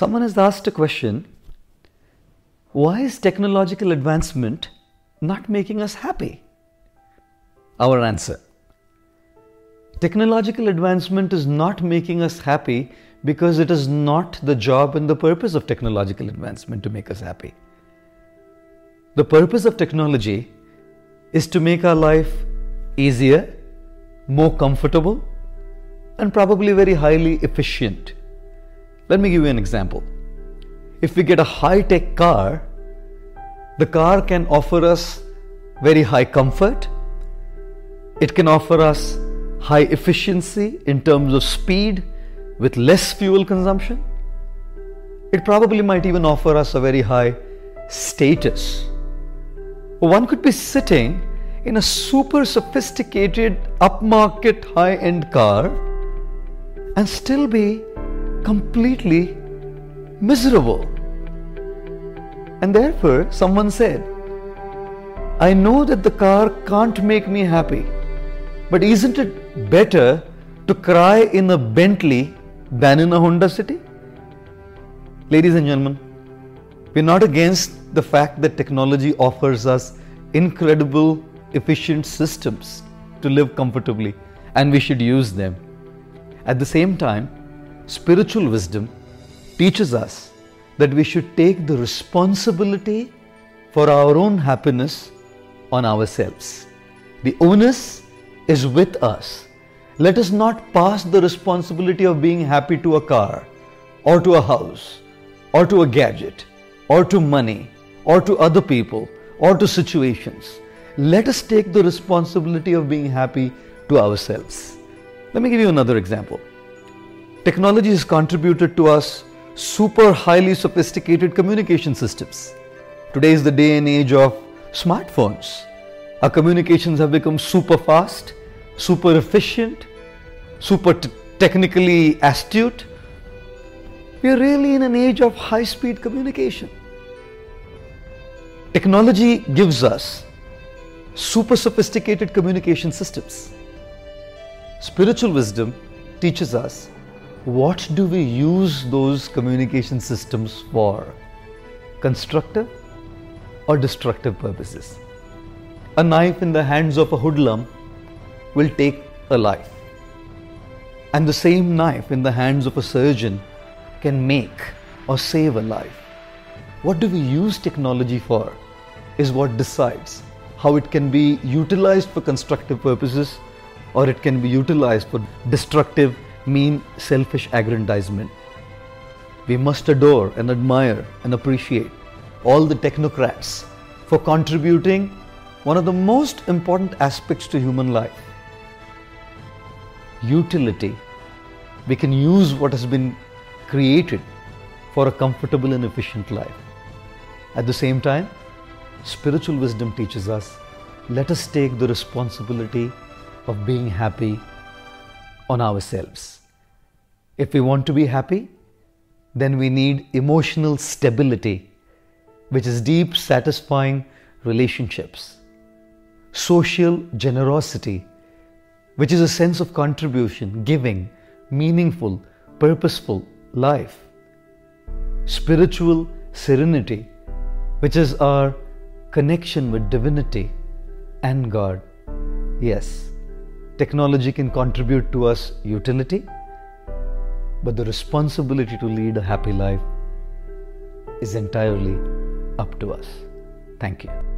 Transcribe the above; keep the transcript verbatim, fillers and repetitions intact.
Someone has asked a question, why is technological advancement not making us happy? Our answer, technological advancement is not making us happy because it is not the job and the purpose of technological advancement to make us happy. The purpose of technology is to make our life easier, more comfortable, and probably very highly efficient. Let me give you an example. If we get a high-tech car, the car can offer us very high comfort. It can offer us high efficiency in terms of speed with less fuel consumption. It probably might even offer us a very high status. One could be sitting in a super sophisticated, upmarket, high-end car and still be completely miserable. And therefore, someone said, I know that the car can't make me happy, but isn't it better to cry in a Bentley than in a Honda City? Ladies and gentlemen, we're not against the fact that technology offers us incredible, efficient systems to live comfortably, and we should use them. At the same time, spiritual wisdom teaches us that we should take the responsibility for our own happiness on ourselves. The onus is with us. Let us not pass the responsibility of being happy to a car, or to a house, or to a gadget, or to money, or to other people, or to situations. Let us take the responsibility of being happy to ourselves. Let me give you another example. Technology has contributed to us super highly sophisticated communication systems. Today is the day and age of smartphones. Our communications have become super fast, super efficient, super t- technically astute. We are really in an age of high-speed communication. Technology gives us super sophisticated communication systems. Spiritual wisdom teaches us, what do we use those communication systems for? Constructive or destructive purposes? A knife in the hands of a hoodlum will take a life. And the same knife in the hands of a surgeon can make or save a life. What do we use technology for is what decides how it can be utilized for constructive purposes or it can be utilized for destructive, mean selfish aggrandizement. We must adore and admire and appreciate all the technocrats for contributing one of the most important aspects to human life. Utility. We can use what has been created for a comfortable and efficient life. At the same time, spiritual wisdom teaches us, let us take the responsibility of being happy on ourselves. If we want to be happy, then we need emotional stability, which is deep, satisfying relationships, social generosity, which is a sense of contribution, giving, meaningful, purposeful life, spiritual serenity, which is our connection with divinity and God. Yes. Technology can contribute to us utility, but the responsibility to lead a happy life is entirely up to us. Thank you.